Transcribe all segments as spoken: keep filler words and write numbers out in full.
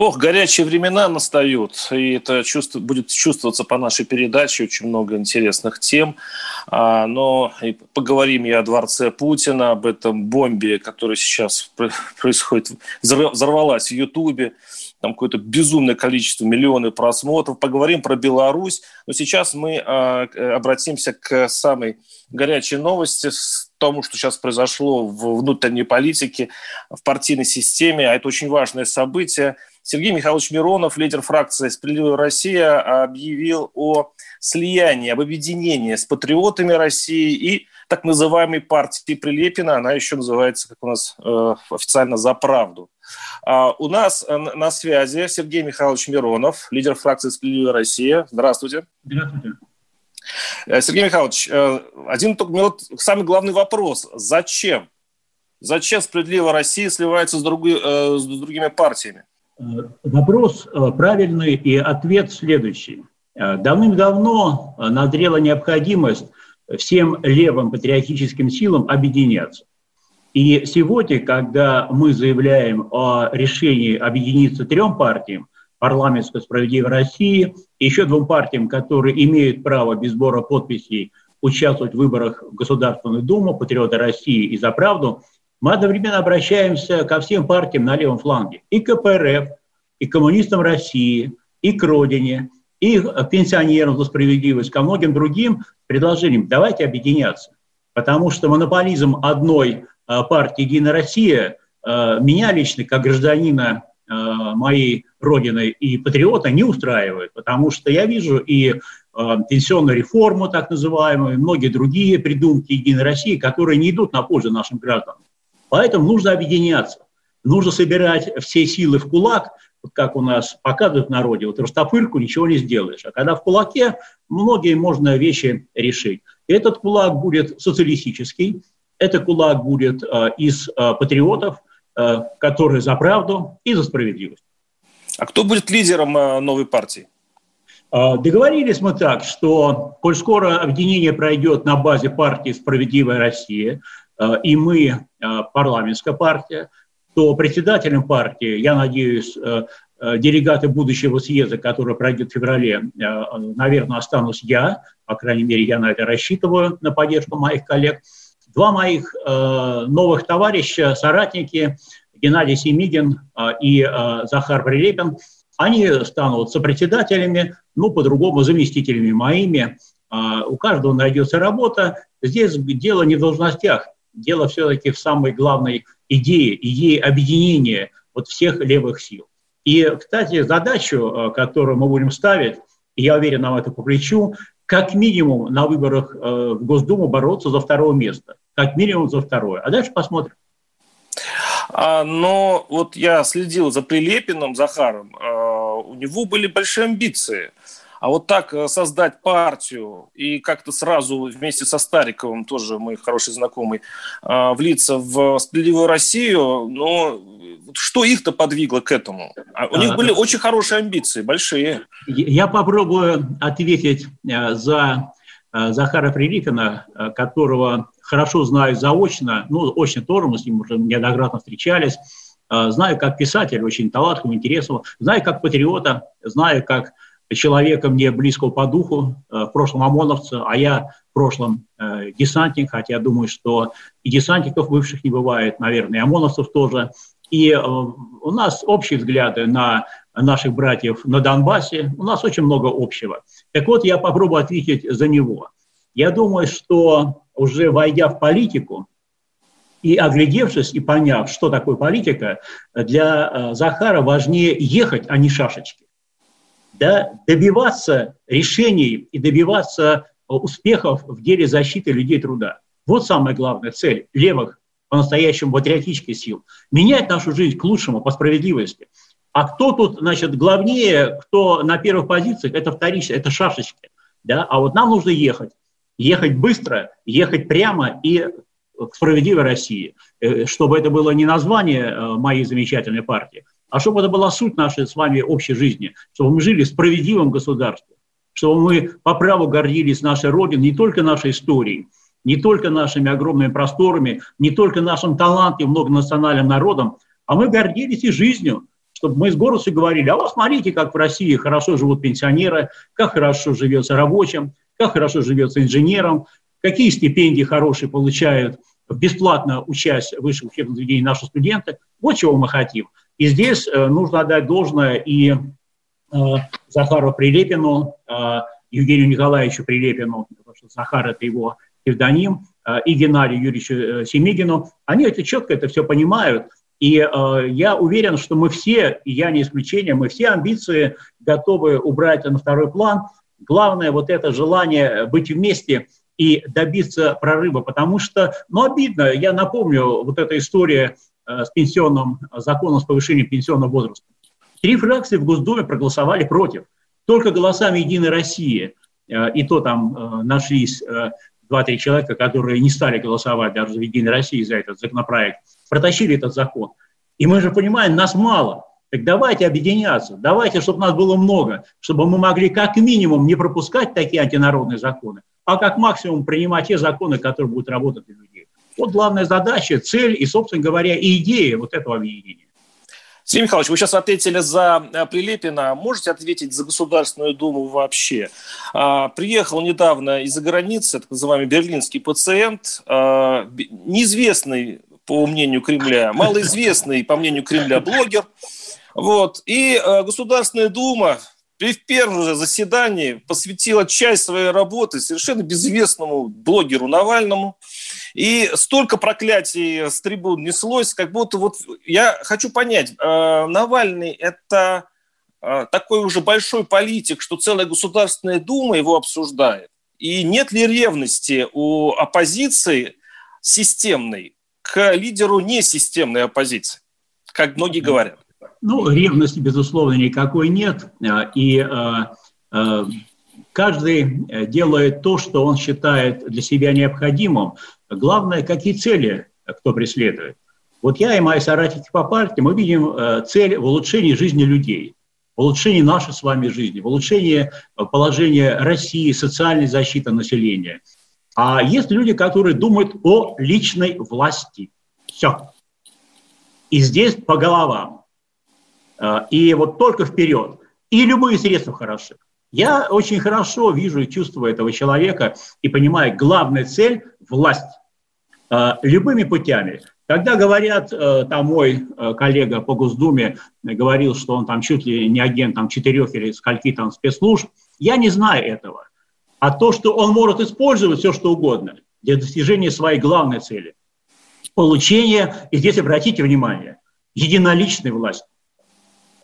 Ох, горячие времена настают, и это чувство, будет чувствоваться по нашей передаче, очень много интересных тем. А, но и поговорим и о дворце Путина, об этом бомбе, которая сейчас происходит, взорвалась в Ютубе. Там какое-то безумное количество, миллионы просмотров. Поговорим про Беларусь. Но сейчас мы обратимся к самой горячей новости, тому, что сейчас произошло в внутренней политике, в партийной системе. А это очень важное событие. Сергей Михайлович Миронов, лидер фракции «Справедливая Россия», объявил о слиянии, об объединении с «Патриотами России» и так называемой партии Прилепина. Она еще называется, как у нас официально, «За правду». У нас на связи Сергей Михайлович Миронов, лидер фракции «Справедливая Россия». Здравствуйте. Здравствуйте. Сергей Михайлович, один только минут, самый главный вопрос. Зачем? Зачем «Справедливая Россия» сливается с, други, с другими партиями? Вопрос правильный, и ответ следующий. Давным-давно назрела необходимость всем левым патриотическим силам объединяться. И сегодня, когда мы заявляем о решении объединиться трем партиям, парламентской «Справедливой России», еще двум партиям, которые имеют право без сбора подписей участвовать в выборах в Государственную Думу, «Патриоты России» и «За правду», мы одновременно обращаемся ко всем партиям на левом фланге. И ка пэ эр эф, и «Коммунистам России», и к «Родине», и к пенсионерам за справедливость, ко многим другим предложениям. Давайте объединяться, потому что монополизм одной партии «Единая Россия» меня лично, как гражданина моей Родины и патриота, не устраивает, потому что я вижу и пенсионную реформу, так называемую, и многие другие придумки «Единой России», которые не идут на пользу нашим гражданам. Поэтому нужно объединяться, нужно собирать все силы в кулак, вот как у нас показывают в народе, вот растопырку ничего не сделаешь, а когда в кулаке, многие можно вещи решить. Этот кулак будет социалистический, этот кулак будет э, из э, патриотов, э, которые за правду и за справедливость. А кто будет лидером э, новой партии? Э, договорились мы так, что, коль скоро объединение пройдет на базе партии «Справедливая Россия», э, и мы э, парламентская партия, то председателем партии, я надеюсь, э, э, делегаты будущего съезда, который пройдет в феврале, э, наверное, останусь я, по крайней мере, я на это рассчитываю, на поддержку моих коллег. Два моих э, новых товарища, соратники, Геннадий Семигин э, и э, Захар Прилепин, они станут сопредседателями, ну, по-другому, заместителями моими. Э, у каждого найдется работа. Здесь дело не в должностях, дело все-таки в самой главной идее, идее объединения вот всех левых сил. И, кстати, задачу, которую мы будем ставить, и я уверен, нам это по плечу, как минимум на выборах в Госдуму бороться за второе место. Как минимум за второе. А дальше посмотрим. А, но вот я следил за Прилепиным Захаром. А, у него были большие амбиции. А вот так создать партию и как-то сразу вместе со Стариковым, тоже мой хороший знакомый, а, влиться в «Справедливую Россию», но что их-то подвигло к этому? А, у а, них были очень хорошие амбиции, большие. Я попробую ответить за Захара Прилепина, которого хорошо знаю заочно, ну, очень тоже, мы с ним уже неоднократно встречались, знаю как писателя, очень талантливого, интересного, знаю как патриота, знаю как человека мне близкого по духу, в прошлом ОМОНовца, а я в прошлом десантник, хотя думаю, что и десантников бывших не бывает, наверное, и ОМОНовцев тоже. И у нас общие взгляды на наших братьев на Донбассе, у нас очень много общего. Так вот, я попробую ответить за него. Я думаю, что уже войдя в политику и оглядевшись, и поняв, что такое политика, для Захара важнее ехать, а не шашечки. Да, добиваться решений и добиваться успехов в деле защиты людей труда. Вот самая главная цель левых, по-настоящему патриотических сил. Менять нашу жизнь к лучшему, по справедливости. А кто тут, значит, главнее, кто на первых позициях, это вторично, это шашечки. Да? А вот нам нужно ехать. Ехать быстро, ехать прямо и к справедливой России. Чтобы это было не название моей замечательной партии, а чтобы это была суть нашей с вами общей жизни. Чтобы мы жили в справедливом государстве. Чтобы мы по праву гордились нашей Родиной, не только нашей историей, не только нашими огромными просторами, не только нашим талантом, многонациональным народом, а мы гордились и жизнью. Чтобы мы с гордостью говорили, а вот смотрите, как в России хорошо живут пенсионеры, как хорошо живется рабочим, как хорошо живется инженерам, какие стипендии хорошие получают, бесплатно учась в высших учебных заведениях наши студенты. Вот чего мы хотим. И здесь э, нужно отдать должное и э, Захару Прилепину, э, Евгению Николаевичу Прилепину, потому что Захар – это его псевдоним, э, и Геннадию Юрьевичу э, Семигину. Они это четко это все понимают. И э, я уверен, что мы все, и я не исключение, мы все амбиции готовы убрать на второй план. Главное вот это желание быть вместе и добиться прорыва, потому что, ну, обидно, я напомню, вот эта история э, с пенсионным законом, с повышением пенсионного возраста. Три фракции в Госдуме проголосовали против. Только голосами «Единой России», э, и то там э, нашлись э, два-три человека, которые не стали голосовать даже за «Единой России» за этот законопроект, протащили этот закон. И мы же понимаем, нас мало. Так давайте объединяться, давайте, чтобы нас было много, чтобы мы могли как минимум не пропускать такие антинародные законы, а как максимум принимать те законы, которые будут работать для людей. Вот главная задача, цель и, собственно говоря, и идея вот этого объединения. Сергей Михайлович, вы сейчас ответили за Прилепина. Можете ответить за Государственную Думу вообще? Приехал недавно из-за границы, так называемый берлинский пациент, неизвестный, по мнению Кремля, малоизвестный, по мнению Кремля, блогер. Вот. И э, Государственная Дума при первом же заседании посвятила часть своей работы совершенно безвестному блогеру Навальному. И столько проклятий с трибун неслось, как будто вот... Я хочу понять, э, Навальный – это э, такой уже большой политик, что целая Государственная Дума его обсуждает. И нет ли ревности у оппозиции системной к лидеру несистемной оппозиции, как многие говорят? Ну, ревности, безусловно, никакой нет, и э, э, каждый делает то, что он считает для себя необходимым. Главное, какие цели кто преследует. Вот я и мои соратники по партии, мы видим э, цель в улучшении жизни людей, в улучшении нашей с вами жизни, в улучшении положения России, социальной защиты населения. А есть люди, которые думают о личной власти. Все. И здесь по головам. И вот только вперед. И любые средства хороши. Я очень хорошо вижу и чувствую этого человека и понимаю, главная цель – власть. Любыми путями. Когда говорят, там мой коллега по Госдуме говорил, что он там чуть ли не агент там, четырех или скольки там спецслужб, я не знаю этого. А то, что он может использовать все, что угодно для достижения своей главной цели – получения, и здесь обратите внимание, единоличной власти.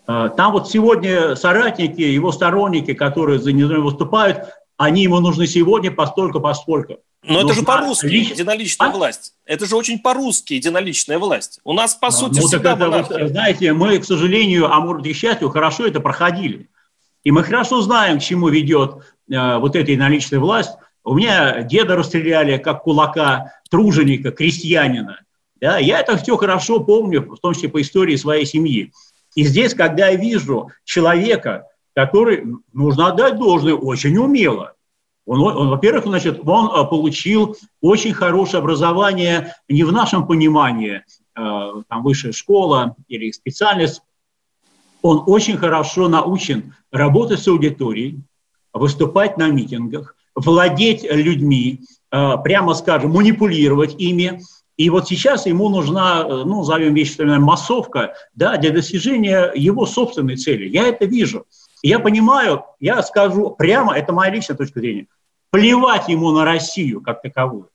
Там вот сегодня соратники, его сторонники, которые за него выступают, они ему нужны сегодня постольку, поскольку. Но, Но это же по-русски, лич... единоличная а? власть. Это же очень по-русски, единоличная власть. У нас, по сути, ну, всегда монархия. Вот, знаете, мы, к сожалению, а может, и к счастью, хорошо это проходили. И мы хорошо знаем, к чему ведет э, вот эта единоличная власть. У меня деда расстреляли как кулака, труженика, крестьянина. Да? Я это все хорошо помню, в том числе по истории своей семьи. И здесь, когда я вижу человека, который, нужно отдать должное, очень умело. Он, он, во-первых, значит, он получил очень хорошее образование не в нашем понимании, э, там, высшая школа или специальность. Он очень хорошо научен работать с аудиторией, выступать на митингах, владеть людьми, э, прямо скажем, манипулировать ими. И вот сейчас ему нужна, ну, назовем вещи, массовка, да, для достижения его собственной цели. Я это вижу. Я понимаю, я скажу прямо, это моя личная точка зрения, плевать ему на Россию как таковую,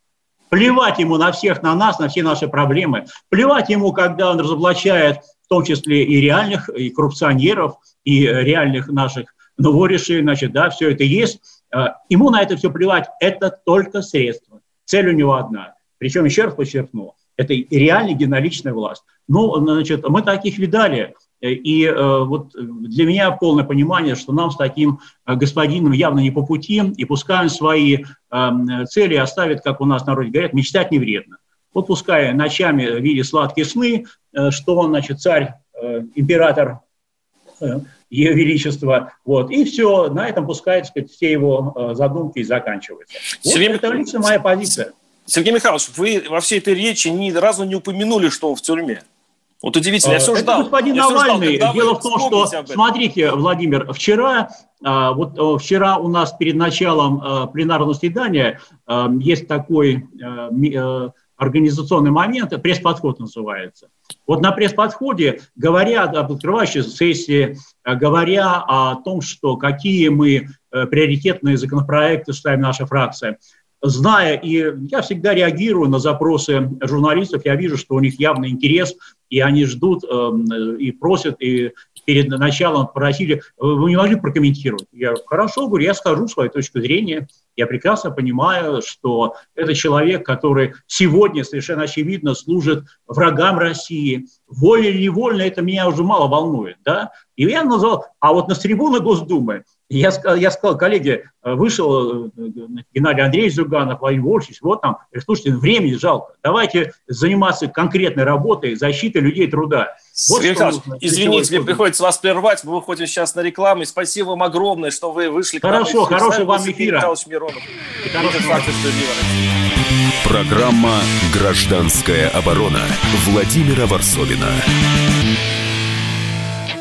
плевать ему на всех, на нас, на все наши проблемы, плевать ему, когда он разоблачает в том числе и реальных, и коррупционеров, и реальных наших новоришей, значит, да, все это есть. Ему на это все плевать, это только средство. Цель у него одна. Причем, еще раз подчеркну, это реально единоличная власть. Ну, значит, мы таких видали. И вот для меня полное понимание, что нам с таким господином явно не по пути, и пускай он свои цели оставит, как у нас в народе говорят, мечтать не вредно. Вот пускай ночами видит сладкие сны, что он, значит, царь, император, Ее Величество, вот, и все, на этом пускай, так сказать, все его задумки и заканчиваются. Вот Сергей... это лично моя позиция. Сергей Михайлович, вы во всей этой речи ни разу не упомянули, что он в тюрьме. Вот удивительно, я все это ждал. Господин я Навальный, ждал, дело в том, что, смотрите, Владимир, вчера, вот вчера у нас перед началом пленарного заседания есть такой организационный момент, пресс-подход называется. Вот на пресс-подходе, говоря об открывающей сессии, говоря о том, что какие мы приоритетные законопроекты ставим наша фракция, зная, и я всегда реагирую на запросы журналистов, я вижу, что у них явный интерес, и они ждут, и просят, и перед началом просили, вы не могли прокомментировать? Я говорю, хорошо, говорю, я скажу свою точку зрения, я прекрасно понимаю, что это человек, который сегодня совершенно очевидно служит врагам России, волей или невольно, это меня уже мало волнует, да, и я назвал, а вот на трибуны Госдумы, Я, я сказал, коллеги, вышел Геннадий Андреевич Зюганов, Владимир Вольфович, вот там, слушайте, времени жалко, давайте заниматься конкретной работой, защитой людей труда. Вот нужно, извините, мне приходится вас прервать, мы выходим сейчас на рекламу, и спасибо вам огромное, что вы вышли. Хорошо, к нам. Хорошего вам эфира. Программа «Гражданская оборона» Владимира Варсолина.